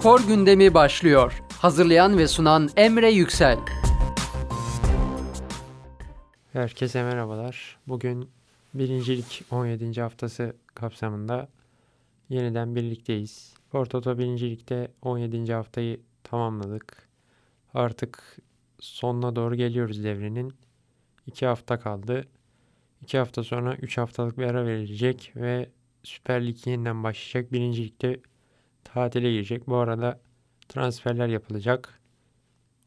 Spor gündemi başlıyor. Hazırlayan ve sunan Emre Yüksel. Herkese merhabalar. Bugün 1. Lig 17. haftası kapsamında yeniden birlikteyiz. Portoto 1. Lig'de 17. haftayı tamamladık. Artık sonuna doğru geliyoruz devrenin. 2 hafta kaldı. 2 hafta sonra 3 haftalık bir ara verilecek ve Süper Lig yeniden başlayacak. 1. Lig'de tatile girecek. Bu arada transferler yapılacak.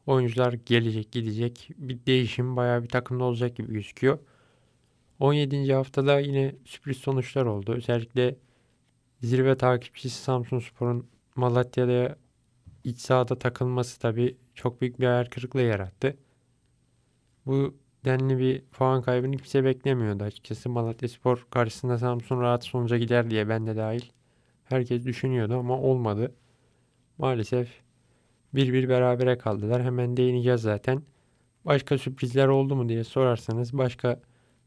Oyuncular gelecek, gidecek. Bir değişim bayağı bir takımda olacak gibi gözüküyor. 17. haftada yine sürpriz sonuçlar oldu. Özellikle zirve takipçisi Samsun Spor'un Malatya'da iç sahada takılması tabii çok büyük bir hayal kırıklığı yarattı. Bu denli bir puan kaybını kimse beklemiyordu açıkçası. Malatya Spor karşısında Samsun rahat sonuca gider diye ben de dahil herkes düşünüyordu ama olmadı. Maalesef 1-1 berabere kaldılar. Hemen değineceğiz zaten. Başka sürprizler oldu mu diye sorarsanız başka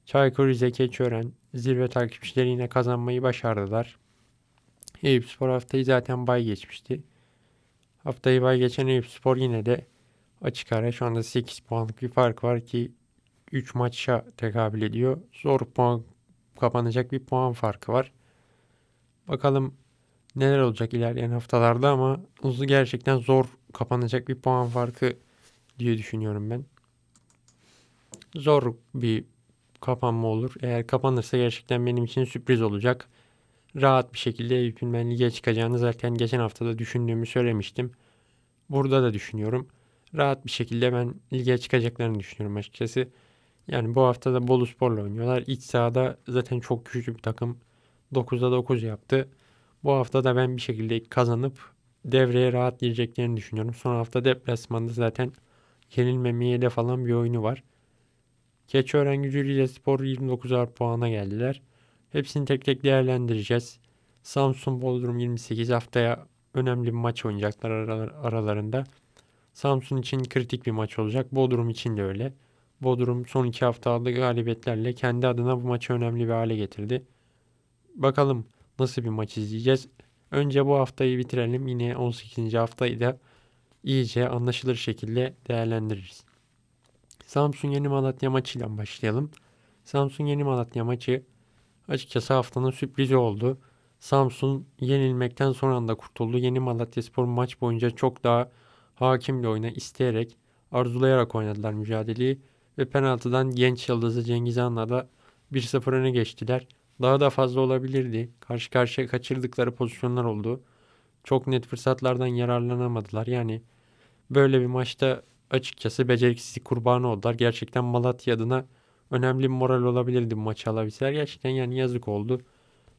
Çaykur Rizespor, Keçiören zirve takipçileri yine kazanmayı başardılar. Eyüp Spor haftayı zaten bay geçmişti. Haftayı bay geçen Eyüp Spor yine de açık ara şu anda 8 puanlık bir fark var ki 3 maça tekabül ediyor. Zor puan kapanacak bir puan farkı var. Bakalım neler olacak ilerleyen haftalarda ama uzun gerçekten zor kapanacak bir puan farkı diye düşünüyorum ben. Zor bir kapanma olur. Eğer kapanırsa gerçekten benim için sürpriz olacak. Rahat bir şekilde Eyüp'ün ben lige çıkacağını zaten geçen haftada düşündüğümü söylemiştim. Burada da düşünüyorum. Rahat bir şekilde ben lige çıkacaklarını düşünüyorum açıkçası. Yani bu hafta da Bolu Spor'la oynuyorlar. İç sahada zaten çok güçlü bir takım. 9'da 9 yaptı. Bu hafta da ben bir şekilde kazanıp devreye rahat gireceklerini düşünüyorum. Son hafta deplasmanda zaten yenilmemeye de falan bir oyunu var. Keçiörengücü ile Spor 29'ar puana geldiler. Hepsini tek tek değerlendireceğiz. Samsun Bodrum 28 haftaya önemli bir maç oynayacaklar aralarında. Samsun için kritik bir maç olacak. Bodrum için de öyle. Bodrum son 2 haftalık galibiyetlerle kendi adına bu maçı önemli bir hale getirdi. Bakalım nasıl bir maç izleyeceğiz. Önce bu haftayı bitirelim. Yine 18. haftayı da iyice anlaşılır şekilde değerlendiririz. Samsun Yeni Malatya maçıyla başlayalım. Samsun Yeni Malatya maçı açıkçası haftanın sürprizi oldu. Samsun yenilmekten son anda kurtuldu. Yeni Malatya Spor maç boyunca çok daha hakim bir oyuna isteyerek, arzulayarak oynadılar mücadeleyi. Ve penaltıdan genç yıldızı Cengiz Han'la da 1-0 öne geçtiler. Daha da fazla olabilirdi. Karşı karşıya kaçırdıkları pozisyonlar oldu. Çok net fırsatlardan yararlanamadılar. Yani böyle bir maçta açıkçası beceriksizlik kurbanı oldular. Gerçekten Malatya adına önemli bir moral olabilirdi maçı alabilseler. Gerçekten yani yazık oldu.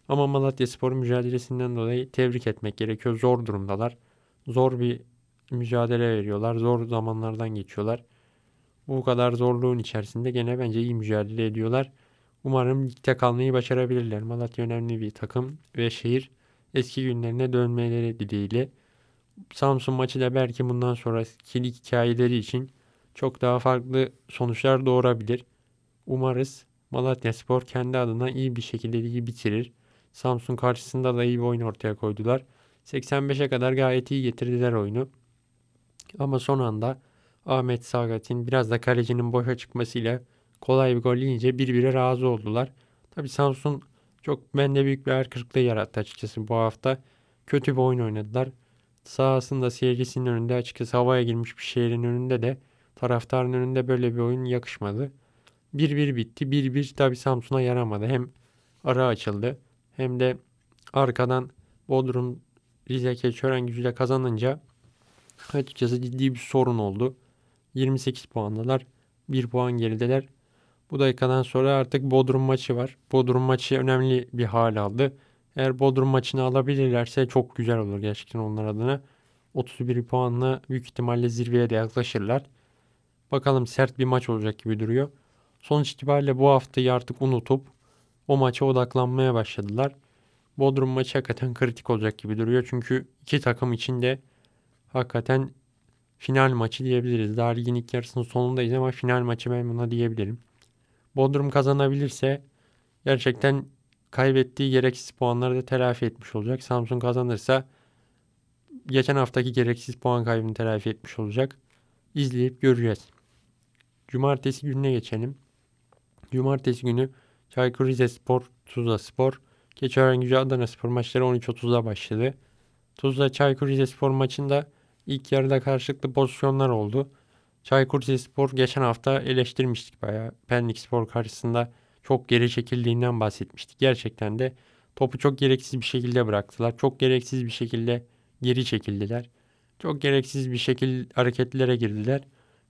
Ama Malatya Spor mücadelesinden dolayı tebrik etmek gerekiyor. Zor durumdalar. Zor bir mücadele veriyorlar. Zor zamanlardan geçiyorlar. Bu kadar zorluğun içerisinde gene bence iyi mücadele ediyorlar. Umarım ligde kalmayı başarabilirler. Malatya önemli bir takım ve şehir eski günlerine dönmeleri dileğiyle. Samsun maçı da belki bundan sonraki lig hikayeleri için çok daha farklı sonuçlar doğurabilir. Umarız Malatya Spor kendi adına iyi bir şekilde ligi bitirir. Samsun karşısında da iyi bir oyun ortaya koydular. 85'e kadar gayet iyi getirdiler oyunu. Ama son anda Ahmet Sagat'in biraz da kalecinin boşa çıkmasıyla kolay bir gol yiyince birbirine razı oldular. Tabii Samsun çok bende büyük bir hayal kırıklığı yarattı açıkçası bu hafta. Kötü bir oyun oynadılar. Sahasında seyircisinin önünde açıkçası havaya girmiş bir şehrin önünde de taraftarın önünde böyle bir oyun yakışmadı. 1-1 bitti. 1-1 tabii Samsun'a yaramadı. Hem ara açıldı hem de arkadan Bodrum Rizespor kazanınca açıkçası ciddi bir sorun oldu. 28 puandalar. 1 puan gerideler. Bu dakikadan sonra artık Bodrum maçı var. Bodrum maçı önemli bir hal aldı. Eğer Bodrum maçını alabilirlerse çok güzel olur gerçekten onlar adına. 31 puanla büyük ihtimalle zirveye de yaklaşırlar. Bakalım sert bir maç olacak gibi duruyor. Sonuç itibariyle bu haftayı artık unutup o maça odaklanmaya başladılar. Bodrum maçı hakikaten kritik olacak gibi duruyor. Çünkü iki takım için de hakikaten final maçı diyebiliriz. Daha ligin ilk yarısının sonundayız ama final maçı ben buna diyebilirim. Bodrum kazanabilirse gerçekten kaybettiği gereksiz puanları da telafi etmiş olacak. Samsun kazanırsa geçen haftaki gereksiz puan kaybını telafi etmiş olacak. İzleyip göreceğiz. Cumartesi gününe geçelim. Cumartesi günü Çaykur Rizespor, Tuzla Spor, Keçiörengücü Adanaspor maçları 13.30'da başladı. Tuzla Çaykur Rizespor maçında ilk yarıda karşılıklı pozisyonlar oldu. Çaykur Rizespor geçen hafta eleştirmiştik bayağı. Pendik Spor karşısında çok geri çekildiğinden bahsetmiştik. Gerçekten de topu çok gereksiz bir şekilde bıraktılar. Çok gereksiz bir şekilde geri çekildiler. Çok gereksiz bir şekilde hareketlere girdiler.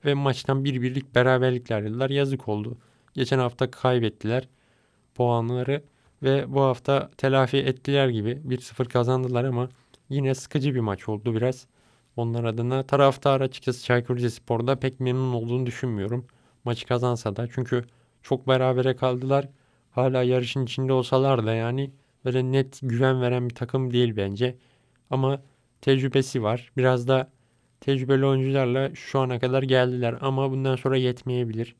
Ve maçtan bir birlik beraberlikle ayrıldılar. Yazık oldu. Geçen hafta kaybettiler puanları. Ve bu hafta telafi ettiler gibi. 1-0 kazandılar ama yine sıkıcı bir maç oldu biraz. Onlar adına taraftar açıkçası Çaykur Rizespor'da pek memnun olduğunu düşünmüyorum. Maçı kazansa da. Çünkü çok berabere kaldılar. Hala yarışın içinde olsalar da yani böyle net güven veren bir takım değil bence. Ama tecrübesi var. Biraz da tecrübeli oyuncularla şu ana kadar geldiler ama bundan sonra yetmeyebilir.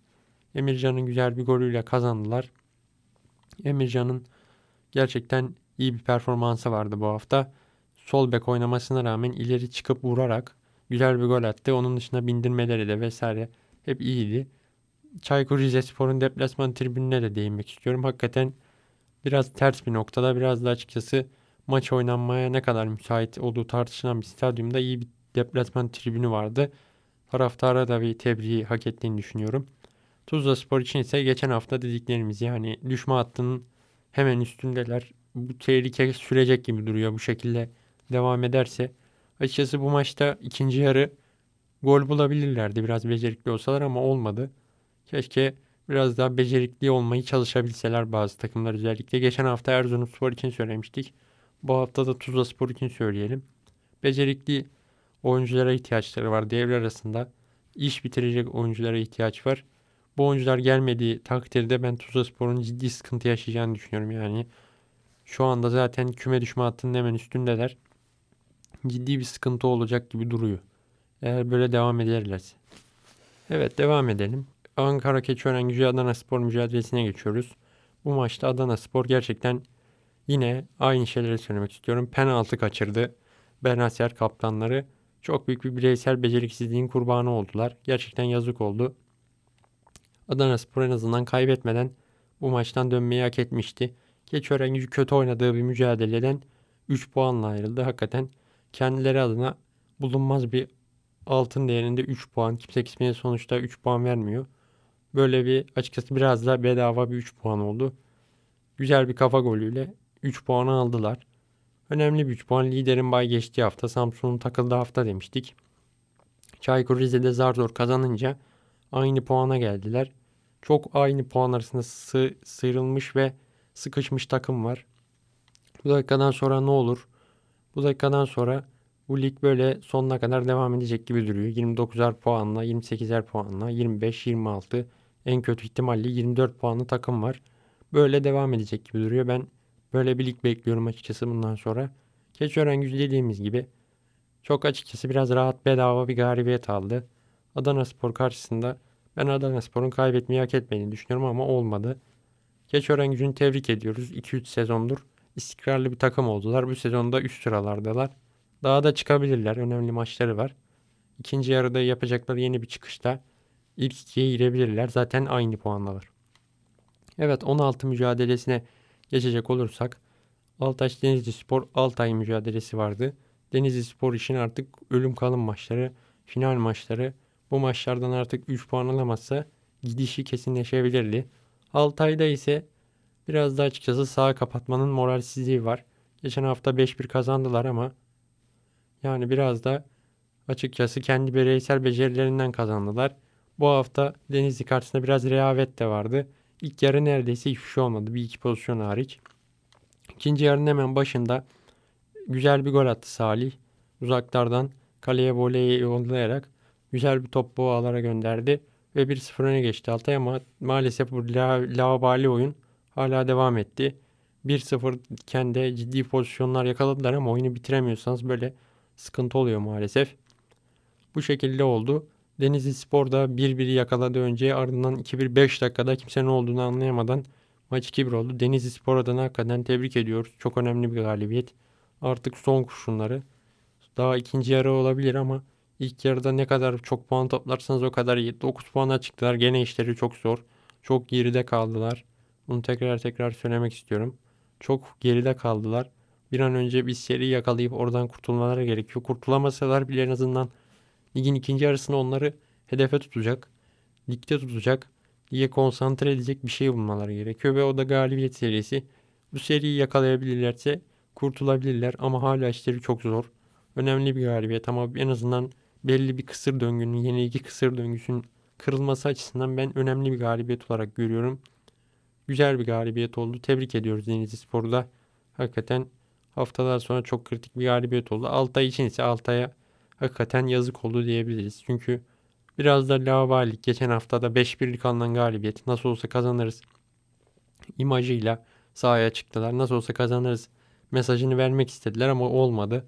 Emircan'ın güzel bir golüyle kazandılar. Emircan'ın gerçekten iyi bir performansı vardı bu hafta. Sol bek oynamasına rağmen ileri çıkıp vurarak güzel bir gol attı. Onun dışında bindirmeleri de vesaire hep iyiydi. Çaykur Rizespor'un deplasman tribününe de değinmek istiyorum. Hakikaten biraz ters bir noktada, biraz da açıkçası maç oynanmaya ne kadar müsait olduğu tartışılan bir stadyumda iyi bir deplasman tribünü vardı. Taraftara da bir tebriği hak ettiğini düşünüyorum. Tuzla Spor için ise geçen hafta dediklerimiz yani düşme hattının hemen üstündeler. Bu tehlike sürecek gibi duruyor bu şekilde devam ederse. Açıkçası bu maçta ikinci yarı gol bulabilirlerdi biraz becerikli olsalar ama olmadı. Keşke biraz daha becerikli olmayı çalışabilseler bazı takımlar özellikle. Geçen hafta Erzurumspor için söylemiştik. Bu hafta da Tuzla Spor için söyleyelim. Becerikli oyunculara ihtiyaçları var. Devre arasında iş bitirecek oyunculara ihtiyaç var. Bu oyuncular gelmediği takdirde ben Tuzla Spor'un ciddi sıkıntı yaşayacağını düşünüyorum yani. Şu anda zaten küme düşme hattının hemen üstündeler. Ciddi bir sıkıntı olacak gibi duruyor. Eğer böyle devam ederlerse. Evet devam edelim. Ankara Keçiörengücü Adanaspor mücadelesine geçiyoruz. Bu maçta Adanaspor gerçekten yine aynı şeyleri söylemek istiyorum. Penaltı kaçırdı. Bernasyer kaptanları çok büyük bir bireysel beceriksizliğin kurbanı oldular. Gerçekten yazık oldu. Adanaspor en azından kaybetmeden bu maçtan dönmeyi hak etmişti. Keçiörengücü kötü oynadığı bir mücadeleden 3 puanla ayrıldı. Hakikaten kendileri adına bulunmaz bir altın değerinde 3 puan. Kimse kimseye sonuçta 3 puan vermiyor. Böyle bir açıkçası biraz da bedava bir 3 puan oldu. Güzel bir kafa golüyle 3 puanı aldılar. Önemli bir 3 puan. Liderin bay geçtiği hafta, Samsun'un takıldığı hafta demiştik. Çaykur Rize'de zar zor kazanınca aynı puana geldiler. Çok aynı puan arasında sıyrılmış ve sıkışmış takım var. Bu dakikadan sonra ne olur? Bu dakikadan sonra bu lig böyle sonuna kadar devam edecek gibi duruyor. 29'ar puanla, 28'er puanla, 25, 26, en kötü ihtimalle 24 puanlı takım var. Böyle devam edecek gibi duruyor. Ben böyle bir lig bekliyorum açıkçası bundan sonra. Keçiörengücü dediğimiz gibi çok açıkçası biraz rahat bedava bir galibiyet aldı. Adanaspor karşısında ben Adanaspor'un kaybetmeyi hak etmediğini düşünüyorum ama olmadı. Keçiörengücü'nü tebrik ediyoruz. 2-3 sezondur istikrarlı bir takım oldular. Bu sezonda üst sıralardalar. Daha da çıkabilirler. Önemli maçları var. İkinci yarıda yapacakları yeni bir çıkışta ilk ikiye girebilirler. Zaten aynı puandalar. Evet 16 mücadelesine geçecek olursak Altay Denizlispor Altay mücadelesi vardı. Denizlispor için artık ölüm kalım maçları, final maçları, bu maçlardan artık 3 puan alamazsa gidişi kesinleşebilirdi. Altay'da ise biraz da açıkçası sağ kapatmanın moralsizliği var. Geçen hafta 5-1 kazandılar ama yani biraz da açıkçası kendi bireysel becerilerinden kazandılar. Bu hafta Denizli karşısında biraz rehavet de vardı. İlk yarı neredeyse hiçbir şey olmadı. Bir iki pozisyon hariç. İkinci yarının hemen başında güzel bir gol attı Salih. Uzaklardan kaleye voleyi yollayarak güzel bir top ağlara gönderdi. Ve 1-0 öne geçti Altay ama maalesef bu laubali oyun hala devam etti. 1-0 kendi ciddi pozisyonlar yakaladılar ama oyunu bitiremiyorsanız böyle sıkıntı oluyor maalesef. Bu şekilde oldu. Denizlispor da 1-1'i yakaladı önce. Ardından 2-1 5 dakikada kimsenin olduğunu anlayamadan maç 2-1 oldu. Denizlispor adına hakikaten tebrik ediyoruz. Çok önemli bir galibiyet. Artık son kurşunları Daha ikinci yarı olabilir ama ilk yarıda ne kadar çok puan toplarsanız o kadar iyi. 9 puana çıktılar. Gene işleri çok zor. Çok geride kaldılar. Bunu tekrar söylemek istiyorum. Çok geride kaldılar. Bir an önce bir seri yakalayıp oradan kurtulmaları gerekiyor. Kurtulamasalar bile en azından ligin ikinci yarısını onları hedefe tutacak, ligde tutacak, lige konsantre edecek bir şey bulmaları gerekiyor ve o da galibiyet serisi. Bu seriyi yakalayabilirlerse kurtulabilirler ama hala işleri çok zor. Önemli bir galibiyet ama en azından belli bir kısır döngünün, yeni iki kısır döngüsünün kırılması açısından ben önemli bir galibiyet olarak görüyorum. Güzel bir galibiyet oldu. Tebrik ediyoruz Denizlispor'u da. Hakikaten haftalar sonra çok kritik bir galibiyet oldu. Altay için ise Altay'a hakikaten yazık oldu diyebiliriz. Çünkü biraz da lavabalik, geçen haftada 5-1'lik alınan galibiyet, nasıl olsa kazanırız imajıyla sahaya çıktılar. Nasıl olsa kazanırız mesajını vermek istediler ama olmadı.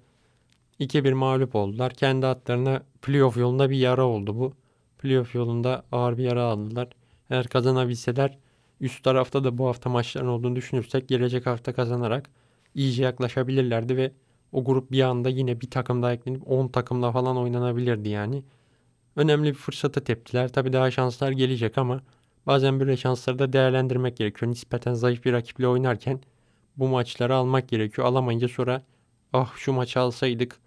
2-1 mağlup oldular. Kendi hatlarına playoff yolunda bir yara oldu bu. Playoff yolunda ağır bir yara aldılar. Eğer kazanabilseler, üst tarafta da bu hafta maçların olduğunu düşünürsek gelecek hafta kazanarak iyice yaklaşabilirlerdi ve o grup bir anda yine bir takım daha eklenip 10 takımla falan oynanabilirdi yani. Önemli bir fırsata teptiler. Tabii daha şanslar gelecek ama bazen böyle şansları da değerlendirmek gerekiyor. Nispeten zayıf bir rakiple oynarken bu maçları almak gerekiyor. Alamayınca sonra ah şu maçı alsaydık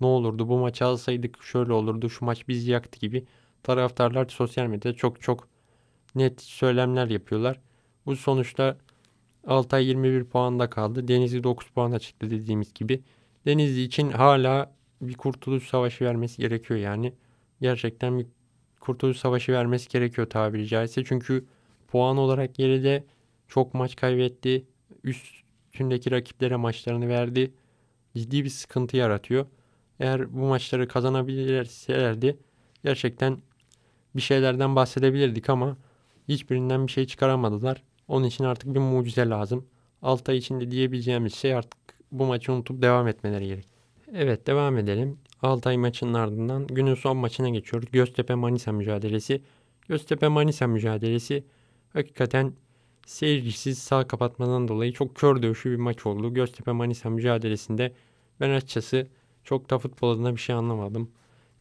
ne olurdu, bu maçı alsaydık şöyle olurdu, şu maç bizi yaktı gibi taraftarlar sosyal medyada çok net söylemler yapıyorlar. Bu sonuçta Altay 21 puanda kaldı. Denizli 9 puana çıktı dediğimiz gibi. Denizli için hala bir kurtuluş savaşı vermesi gerekiyor yani. Gerçekten bir kurtuluş savaşı vermesi gerekiyor tabiri caizse. Çünkü puan olarak geride, çok maç kaybetti. Üstündeki rakiplere maçlarını verdi. Ciddi bir sıkıntı yaratıyor. Eğer bu maçları kazanabilirlerdi gerçekten bir şeylerden bahsedebilirdik ama hiçbirinden bir şey çıkaramadılar. Onun için artık bir mucize lazım. Altay için de diyebileceğimiz şey artık bu maçı unutup devam etmeleri gerek. Evet, devam edelim. Altay maçının ardından günün son maçına geçiyoruz. Göztepe-Manisa mücadelesi. Göztepe-Manisa mücadelesi hakikaten seyircisiz sağ kapatmadan dolayı çok kör dövüşü bir maç oldu. Göztepe-Manisa mücadelesinde ben açıkçası çok da futbol adına bir şey anlamadım.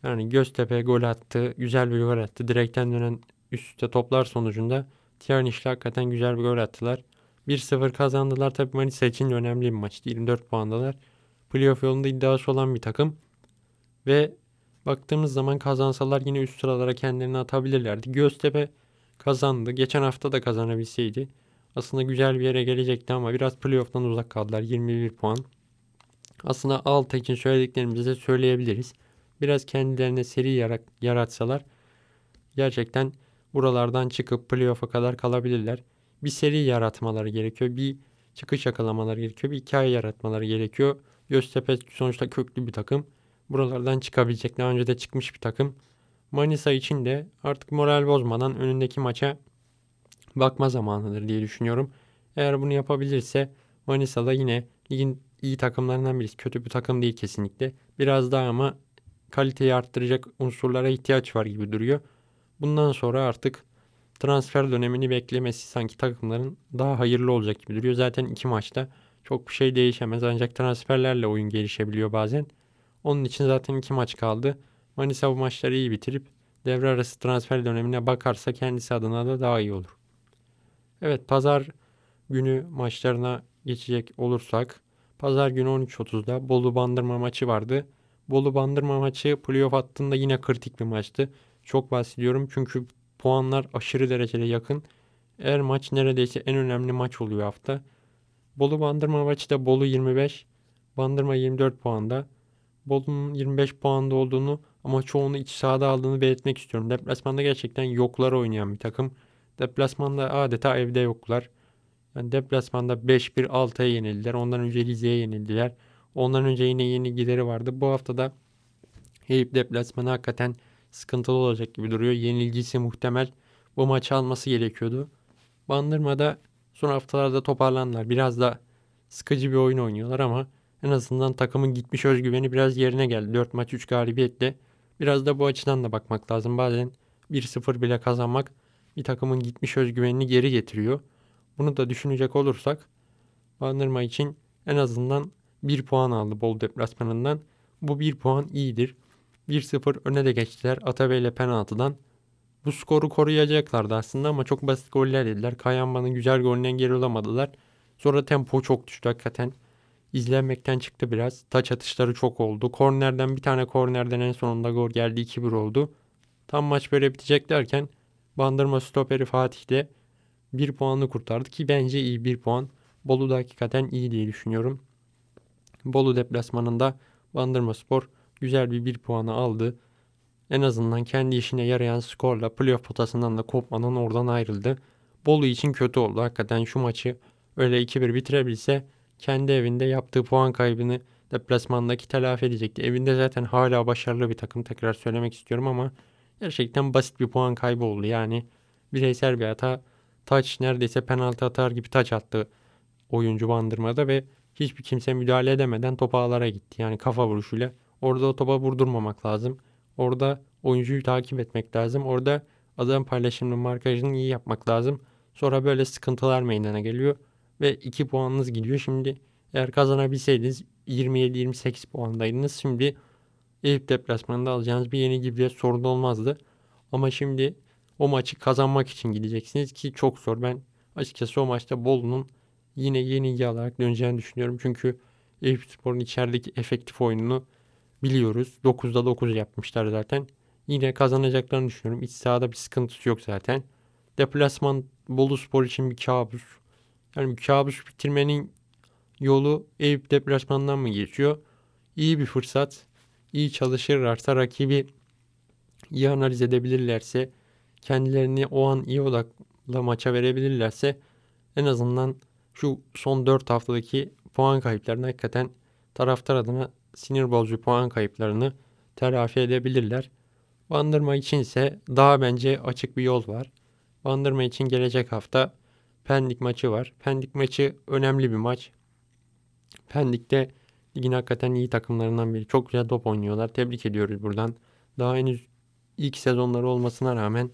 Yani Göztepe gol attı. Güzel bir gol attı. Direkten dönen üst üste toplar sonucunda Tierney'le hakikaten güzel bir gol attılar. 1-0 kazandılar. Tabii Manisa için de önemli bir maçtı. 24 puandalar. Playoff yolunda iddiası olan bir takım. Ve baktığımız zaman kazansalar yine üst sıralara kendilerini atabilirlerdi. Göztepe kazandı. Geçen hafta da kazanabilseydi aslında güzel bir yere gelecekti ama biraz playoff'tan uzak kaldılar. 21 puan. Aslında Altay için söylediklerimizi de söyleyebiliriz. Biraz kendilerine seri yaratsalar gerçekten buralardan çıkıp playoff'a kadar kalabilirler. Bir seri yaratmaları gerekiyor. Bir çıkış yakalamaları gerekiyor. Bir hikaye yaratmaları gerekiyor. Göztepe sonuçta köklü bir takım. Buralardan çıkabilecek. Daha önce de çıkmış bir takım. Manisa için de artık moral bozmadan önündeki maça bakma zamanıdır diye düşünüyorum. Eğer bunu yapabilirse Manisa'da yine ligin iyi takımlarından birisi. Kötü bir takım değil kesinlikle. Biraz daha ama kaliteyi arttıracak unsurlara ihtiyaç var gibi duruyor. Bundan sonra artık transfer dönemini beklemesi sanki takımların daha hayırlı olacak gibi duruyor. Zaten iki maçta çok bir şey değişemez. Ancak transferlerle oyun gelişebiliyor bazen. Onun için zaten iki maç kaldı. Manisa bu maçları iyi bitirip devre arası transfer dönemine bakarsa kendisi adına da daha iyi olur. Evet, pazar günü maçlarına geçecek olursak. Pazar günü 13.30'da Bolu Bandırma maçı vardı. Bolu Bandırma maçı playoff hattında yine kritik bir maçtı. Çok bahsediyorum çünkü puanlar aşırı derecede yakın. Her maç neredeyse en önemli maç oluyor hafta. Bolu Bandırma maçı da Bolu 25, Bandırma 24 puanda. Bolu'nun 25 puanda olduğunu ama çoğunu iç sahada aldığını belirtmek istiyorum. Deplasmanda gerçekten yoklar oynayan bir takım. Deplasmanda adeta evde yoklar. Yani deplasmanda 5-1 Altay'a yenildiler. Ondan önce Rize'ye yenildiler. Ondan önce yine yeni gideri vardı. Bu hafta da Eyüp deplasmanı hakikaten sıkıntılı olacak gibi duruyor. Yenilgisi muhtemel. Bu maçı alması gerekiyordu. Bandırma'da son haftalarda toparlanlar. Biraz da sıkıcı bir oyun oynuyorlar ama en azından takımın gitmiş özgüveni biraz yerine geldi. 4 maç 3 galibiyetle. Biraz da bu açıdan da bakmak lazım. Bazen 1-0 bile kazanmak bir takımın gitmiş özgüvenini geri getiriyor. Bunu da düşünecek olursak Bandırma için en azından 1 puan aldı Bolu deplasmanından. Bu bir puan iyidir. 1-0 öne de geçtiler. Atabey ile penaltıdan. Bu skoru koruyacaklardı aslında ama çok basit goller yediler. Kayanmanın güzel golünden geri olamadılar. Sonra tempo çok düştü hakikaten. İzlenmekten çıktı biraz. Taç atışları çok oldu. Kornerden bir tane en sonunda gol geldi. 2-1 oldu. Tam maç böyle bitecek derken Bandırma stoperi Fatih de 1 puanını kurtardı ki bence iyi 1 puan. Bolu da hakikaten iyi diye düşünüyorum. Bolu deplasmanında Bandırma Spor güzel bir 1 puanı aldı. En azından kendi işine yarayan skorla playoff potasından da kopmadan oradan ayrıldı. Bolu için kötü oldu. Hakikaten şu maçı öyle 2-1 bitirebilse kendi evinde yaptığı puan kaybını deplasmandaki telafi edecekti. Evinde zaten hala başarılı bir takım, tekrar söylemek istiyorum, ama gerçekten basit bir puan kaybı oldu. Yani bireysel bir hata, taç, neredeyse penaltı atar gibi taç attı oyuncu Bandırma'da ve hiçbir kimse müdahale edemeden top ağlara gitti. Yani kafa vuruşuyla. Orada o topa vurdurmamak lazım. Orada oyuncuyu takip etmek lazım. Orada adam paylaşımının, markajını iyi yapmak lazım. Sonra böyle sıkıntılar meydana geliyor ve 2 puanınız gidiyor. Şimdi eğer kazanabilseydiniz 27-28 puandaydınız. Şimdi Eyüp deplasmanında alacağınız bir yeni gibi sorun olmazdı. Ama şimdi o maçı kazanmak için gideceksiniz ki çok zor. Ben açıkçası o maçta Bolu'nun yine yenilgi alarak döneceğini düşünüyorum. Çünkü Eyüp Spor'un içerideki efektif oyununu biliyoruz. 9'da 9 yapmışlar zaten. Yine kazanacaklarını düşünüyorum. İç sahada bir sıkıntısı yok zaten. Deplasman Bolu Spor için bir kabus. Yani bir kabus bitirmenin yolu Eyüp deplasmandan mı geçiyor? İyi bir fırsat. İyi çalışırlarsa, rakibi iyi analiz edebilirlerse, kendilerini o an iyi odakla maça verebilirlerse en azından şu son 4 haftadaki puan kayıplarını, hakikaten taraftar adına sinir bozucu puan kayıplarını telafi edebilirler. Bandırma için ise daha bence açık bir yol var. Bandırma için gelecek hafta Pendik maçı var. Pendik maçı önemli bir maç. Pendik'te ligin hakikaten iyi takımlarından biri. Çok güzel top oynuyorlar. Tebrik ediyoruz buradan. Daha henüz ilk sezonları olmasına rağmen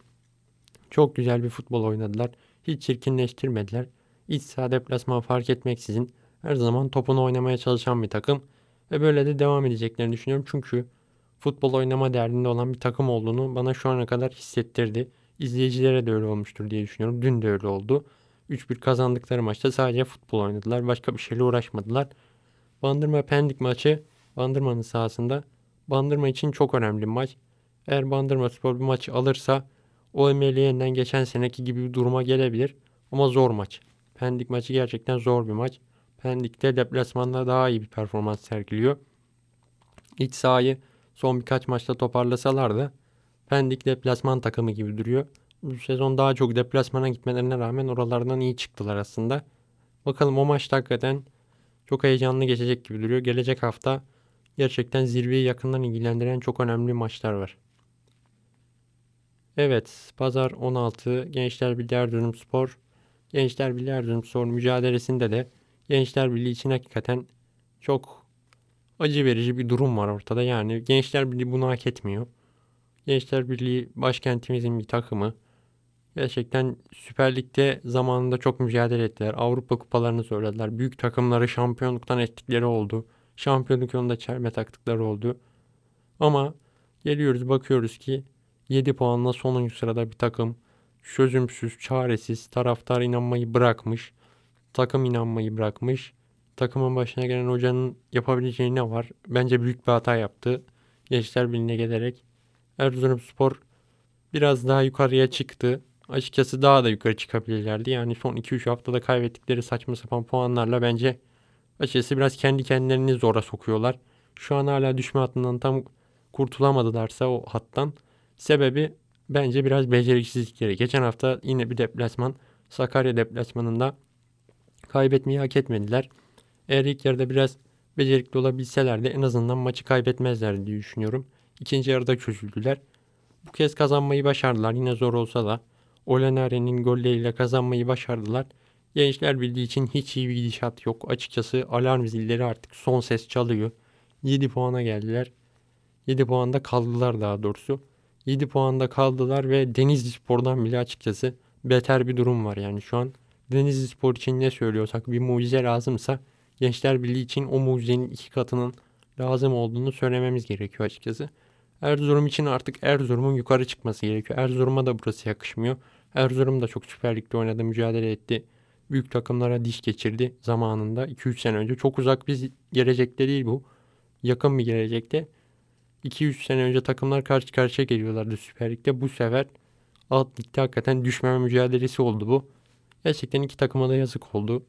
çok güzel bir futbol oynadılar. Hiç çirkinleştirmediler. İç saha, deplasman fark etmeksizin her zaman topunu oynamaya çalışan bir takım. Ve böyle de devam edeceklerini düşünüyorum. Çünkü futbol oynama derdinde olan bir takım olduğunu bana şu ana kadar hissettirdi. İzleyicilere de öyle olmuştur diye düşünüyorum. Dün de öyle oldu. 3-1 kazandıkları maçta sadece futbol oynadılar. Başka bir şeyle uğraşmadılar. Bandırma Pendik maçı Bandırma'nın sahasında. Bandırma için çok önemli bir maç. Eğer Bandırma Spor bir maçı alırsa o emeği yeniden geçen seneki gibi bir duruma gelebilir. Ama zor maç. Pendik maçı gerçekten zor bir maç. Pendik'te deplasmanda daha iyi bir performans sergiliyor. İç sahayı son birkaç maçta toparlasalar da Pendik deplasman takımı gibi duruyor. Bu sezon daha çok deplasmana gitmelerine rağmen oralardan iyi çıktılar aslında. Bakalım, o maç hakikaten çok heyecanlı geçecek gibi duruyor. Gelecek hafta gerçekten zirveyi yakından ilgilendiren çok önemli maçlar var. Evet, pazar 16 Gençlerbirliği Erzurumspor. Gençlerbirliği Erzurumspor mücadelesinde de Gençlerbirliği için hakikaten çok acı verici bir durum var ortada. Yani Gençlerbirliği bunu hak etmiyor. Gençlerbirliği başkentimizin bir takımı. Gerçekten Süper Lig'de zamanında çok mücadele ettiler. Avrupa kupalarını zorladılar. Büyük takımları şampiyonluktan ettikleri oldu. Şampiyonluk yolunda çelme taktıkları oldu. Ama geliyoruz, bakıyoruz ki 7 puanla sonuncu sırada bir takım. Çözümsüz, çaresiz, taraftar inanmayı bırakmış. Takım inanmayı bırakmış. Takımın başına gelen hocanın yapabileceği ne var? Bence büyük bir hata yaptı Gençlerbirliği'ne gelerek. Erzurumspor biraz daha yukarıya çıktı. Açıkçası daha da yukarı çıkabilirlerdi. Yani son 2-3 haftada kaybettikleri saçma sapan puanlarla bence açıkçası biraz kendi kendilerini zora sokuyorlar. Şu an hala düşme hattından tam kurtulamadılarsa o hattan, sebebi bence biraz beceriksizlikleri. Geçen hafta yine bir deplasman, Sakarya deplasmanında kaybetmeyi hak etmediler. Eğer ilk yarıda biraz becerikli olabilselerdi en azından maçı kaybetmezlerdi diye düşünüyorum. İkinci yarıda çözüldüler. Bu kez kazanmayı başardılar. Yine zor olsa da Olenare'nin golleriyle kazanmayı başardılar. Gençlerbirliği için hiç iyi bir gidişat yok. Açıkçası alarm zilleri artık son ses çalıyor. 7 puana geldiler. 7 puanda kaldılar daha doğrusu. 7 puanda kaldılar ve Denizlispor'dan bile açıkçası beter bir durum var yani şu an. Denizlispor için ne söylüyorsak bir mucize lazımsa Gençlerbirliği için o mucizenin 2 katının lazım olduğunu söylememiz gerekiyor açıkçası. Erzurum için artık Erzurum'un yukarı çıkması gerekiyor. Erzurum'a da burası yakışmıyor. Erzurum da çok Süper Lig'de oynadı, mücadele etti. Büyük takımlara diş geçirdi zamanında 2-3 sene önce. Çok uzak bir gelecekte değil bu. Yakın bir gelecekte. 2-3 sene önce takımlar karşı karşıya geliyorlardı Süper Lig'de. Bu sefer alt ligde hakikaten düşmeme mücadelesi oldu bu. Gerçekten iki takıma da yazık oldu.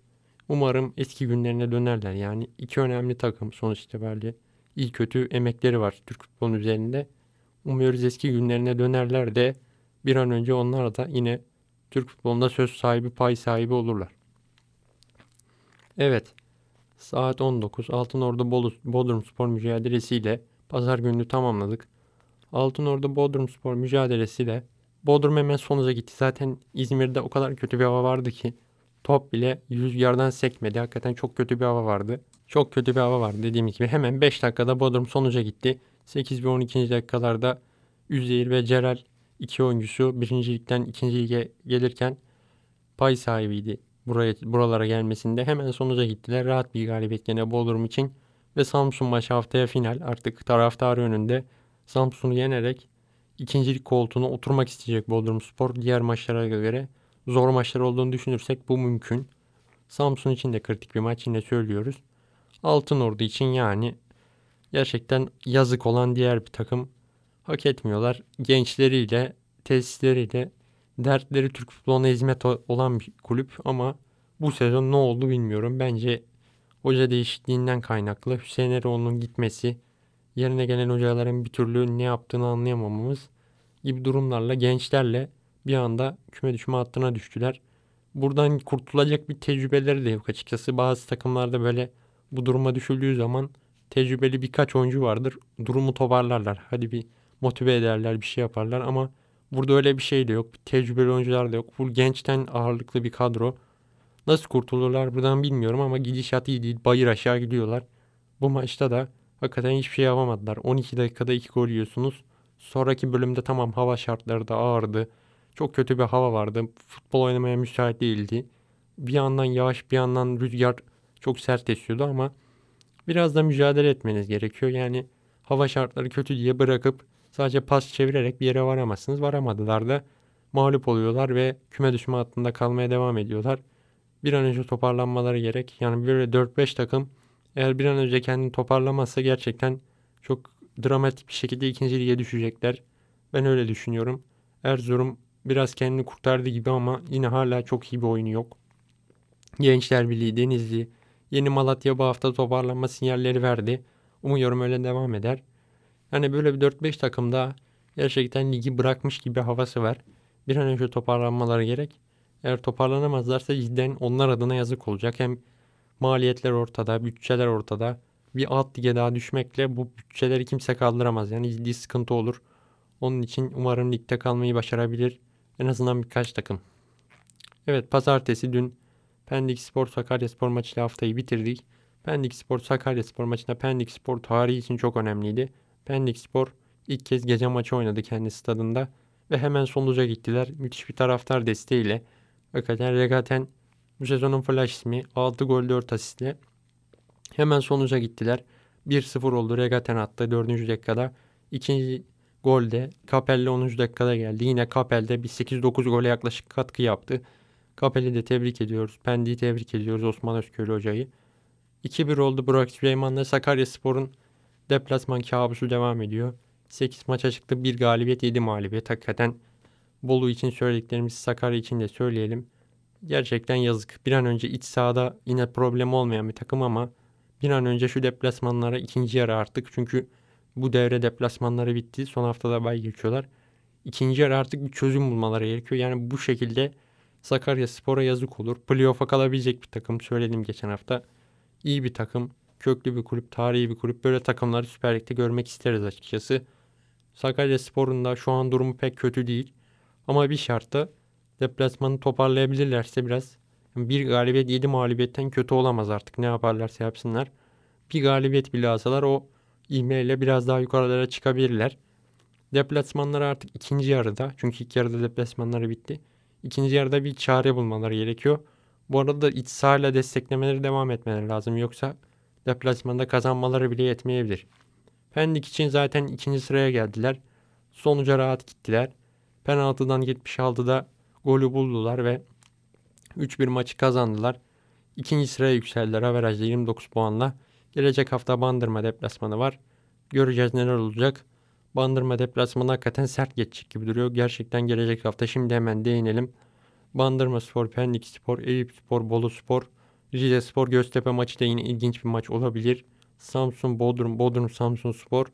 Umarım eski günlerine dönerler. Yani iki önemli takım sonuç itibariyle. İyi kötü emekleri var Türk futbolunun üzerinde. Umuyoruz eski günlerine dönerler de bir an önce onlar da yine Türk futbolunda söz sahibi, pay sahibi olurlar. Evet. Saat 19. Altınordu Bodrum Spor mücadelesiyle pazar gününü tamamladık. Altınordu Bodrum Spor mücadelesiyle Bodrum hemen sonuza gitti. Zaten İzmir'de o kadar kötü bir hava vardı ki top bile rüzgardan sekmedi. Hakikaten çok kötü bir hava vardı. Çok kötü bir hava vardı dediğim gibi. Hemen 5 dakikada Bodrum sonuca gitti. 8 ve 12. dakikalarda Üzeyir ve Ceral iki oyuncusu 1. ligden 2. lige gelirken pay sahibiydi buralara gelmesinde. Hemen sonuca gittiler. Rahat bir galibiyet gene Bodrum için. Ve Samsun maçı haftaya final. Artık taraftarı önünde Samsun'u yenerek 2. lig koltuğuna oturmak isteyecek Bodrum Spor. Diğer maçlara göre zor maçlar olduğunu düşünürsek bu mümkün. Samsun için de kritik bir maç, yine söylüyoruz. Altınordu için yani gerçekten yazık olan diğer bir takım. Hak etmiyorlar. Gençleriyle, tesisleriyle, dertleri Türk futboluna hizmet olan bir kulüp ama bu sezon ne oldu bilmiyorum. Bence hoca değişikliğinden kaynaklı. Hüseyin Eroğlu'nun gitmesi, yerine gelen hocaların bir türlü ne yaptığını anlayamamamız gibi durumlarla gençlerle bir anda küme düşme hattına düştüler. Buradan kurtulacak bir tecrübeleri de yok açıkçası. Bazı takımlarda böyle bu duruma düşüldüğü zaman tecrübeli birkaç oyuncu vardır. Durumu toparlarlar. Hadi bir motive ederler, bir şey yaparlar ama burada öyle bir şey de yok. Tecrübeli oyuncular da yok. Full gençten ağırlıklı bir kadro. Nasıl kurtulurlar buradan bilmiyorum ama gidişat iyi değil. Bayır aşağı gidiyorlar. Bu maçta da hakikaten hiçbir şey yapamadılar. 12 dakikada 2 gol yiyorsunuz. Sonraki bölümde tamam hava şartları da ağırdı. Çok kötü bir hava vardı. Futbol oynamaya müsait değildi. Bir yandan yağış, bir yandan rüzgar çok sert esiyordu ama biraz da mücadele etmeniz gerekiyor. Yani hava şartları kötü diye bırakıp sadece pas çevirerek bir yere varamazsınız. Varamadılar da mağlup oluyorlar ve küme düşme hattında kalmaya devam ediyorlar. Bir an önce toparlanmaları gerek. Yani böyle 4-5 takım eğer bir an önce kendini toparlamazsa gerçekten çok dramatik bir şekilde 2. lige düşecekler. Ben öyle düşünüyorum. Erzurum biraz kendini kurtardı gibi ama yine hala çok iyi bir oyunu yok. Gençlerbirliği, Denizli, Yeni Malatya bu hafta toparlanma sinyalleri verdi. Umuyorum öyle devam eder. Yani böyle bir 4-5 takımda gerçekten ligi bırakmış gibi havası var. Bir an önce toparlanmaları gerek. Eğer toparlanamazlarsa cidden onlar adına yazık olacak. Hem maliyetler ortada, bütçeler ortada. Bir alt lige daha düşmekle bu bütçeleri kimse kaldıramaz. Yani ciddi sıkıntı olur. Onun için umarım ligde kalmayı başarabilir. En azından birkaç takım. Evet, pazartesi dün Pendik Spor Sakaryaspor maçıyla haftayı bitirdik. Pendik Spor Sakaryaspor maçında Pendik Spor tarihi için çok önemliydi. Pendik Spor ilk kez gece maçı oynadı kendi stadında ve hemen sonuca gittiler. Müthiş bir taraftar desteğiyle. Hakikaten regaten bu sezonun flash ismi 6 gol 4 asistle hemen sonuca gittiler. 1-0 oldu, regaten attı 4. dakikada. 2. golde Kapelle 10. dakikada geldi. Yine Kapelle'de bir 8-9 gole yaklaşık katkı yaptı. Kapelle'yi de tebrik ediyoruz. Pendik'i tebrik ediyoruz, Osman Özköylü hocayı. 2-1 oldu Burak Süleyman'la. Sakaryaspor'un deplasman kabusu devam ediyor. 8 maça çıktı. 1 galibiyet, 7 mağlubiyet. Hakikaten Bolu için söylediklerimizi Sakarya için de söyleyelim. Gerçekten yazık. Bir an önce iç sahada yine problem olmayan bir takım ama bir an önce şu deplasmanlara ikinci yarı artık. Çünkü bu devre deplasmanları bitti. Son haftada bay geçiyorlar. İkinci yarı artık bir çözüm bulmaları gerekiyor. Yani bu şekilde Sakaryaspor'a yazık olur. Playoff'a kalabilecek bir takım. Söyledim geçen hafta. İyi bir takım. Köklü bir kulüp, tarihi bir kulüp. Böyle takımları Süper Lig'de görmek isteriz açıkçası. Sakaryaspor'un da şu an durumu pek kötü değil. Ama bir şartta deplasmanı toparlayabilirlerse biraz. Bir galibiyet 7 mağlubiyetten kötü olamaz artık. Ne yaparlarsa yapsınlar. Bir galibiyet bile alsalar o ivmeyle biraz daha yukarılara çıkabilirler. Deplasmanları artık ikinci yarıda. Çünkü ilk yarıda deplasmanları bitti. İkinci yarıda bir çare bulmaları gerekiyor. Bu arada iç sahayla desteklemeleri devam etmeleri lazım. Yoksa Deplasmanda kazanmaları bile yetmeyebilir. Pendik için zaten 2. sıraya geldiler. Sonuca rahat gittiler. Penaltıdan 76'da golü buldular ve 3-1 maçı kazandılar. 2. sıraya yükseldiler averajda 29 puanla. Gelecek hafta Bandırma deplasmanı var. Göreceğiz neler olacak. Bandırma deplasmanı hakikaten sert geçecek gibi duruyor. Gerçekten gelecek hafta, şimdi hemen değinelim. Bandırma Spor, Pendik Spor, Eyüp Spor, Bolu Spor, Rizespor, Göztepe maçı da yine ilginç bir maç olabilir. Samsun, Bodrum, Samsun Spor,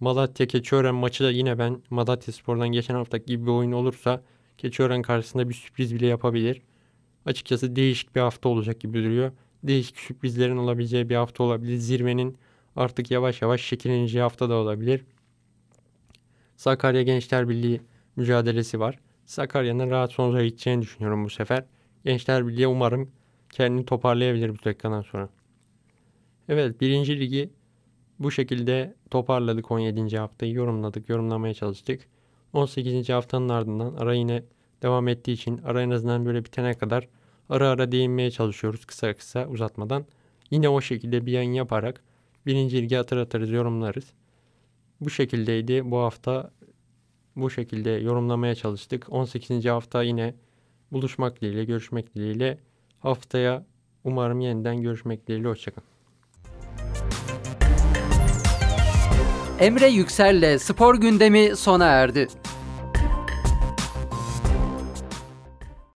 Malatya, Keçiörengücü maçı da yine ben Malatya Spor'dan geçen haftaki gibi bir oyun olursa Keçiörengücü karşısında bir sürpriz bile yapabilir. Açıkçası değişik bir hafta olacak gibi duruyor. Değişik sürprizlerin olabileceği bir hafta olabilir. Zirvenin artık yavaş yavaş şekilleneceği hafta da olabilir. Sakarya Gençlerbirliği mücadelesi var. Sakarya'nın rahat sonuca gideceğini düşünüyorum bu sefer. Gençlerbirliği umarım kendini toparlayabilir bu dakikadan sonra. Evet, 1. ligi bu şekilde toparladık. 17. haftayı yorumladık, yorumlamaya çalıştık. 18. haftanın ardından ara yine devam ettiği için ara en azından böyle bitene kadar ara ara değinmeye çalışıyoruz, kısa kısa uzatmadan. Yine o şekilde bir yayın yaparak 1. ligi atarız, yorumlarız. Bu şekildeydi bu hafta. Bu şekilde yorumlamaya çalıştık. 18. hafta yine buluşmak dileğiyle, görüşmek dileğiyle. Haftaya umarım yeniden görüşmek dileğiyle. Hoşçakalın. Emre Yüksel'le Spor Gündemi sona erdi.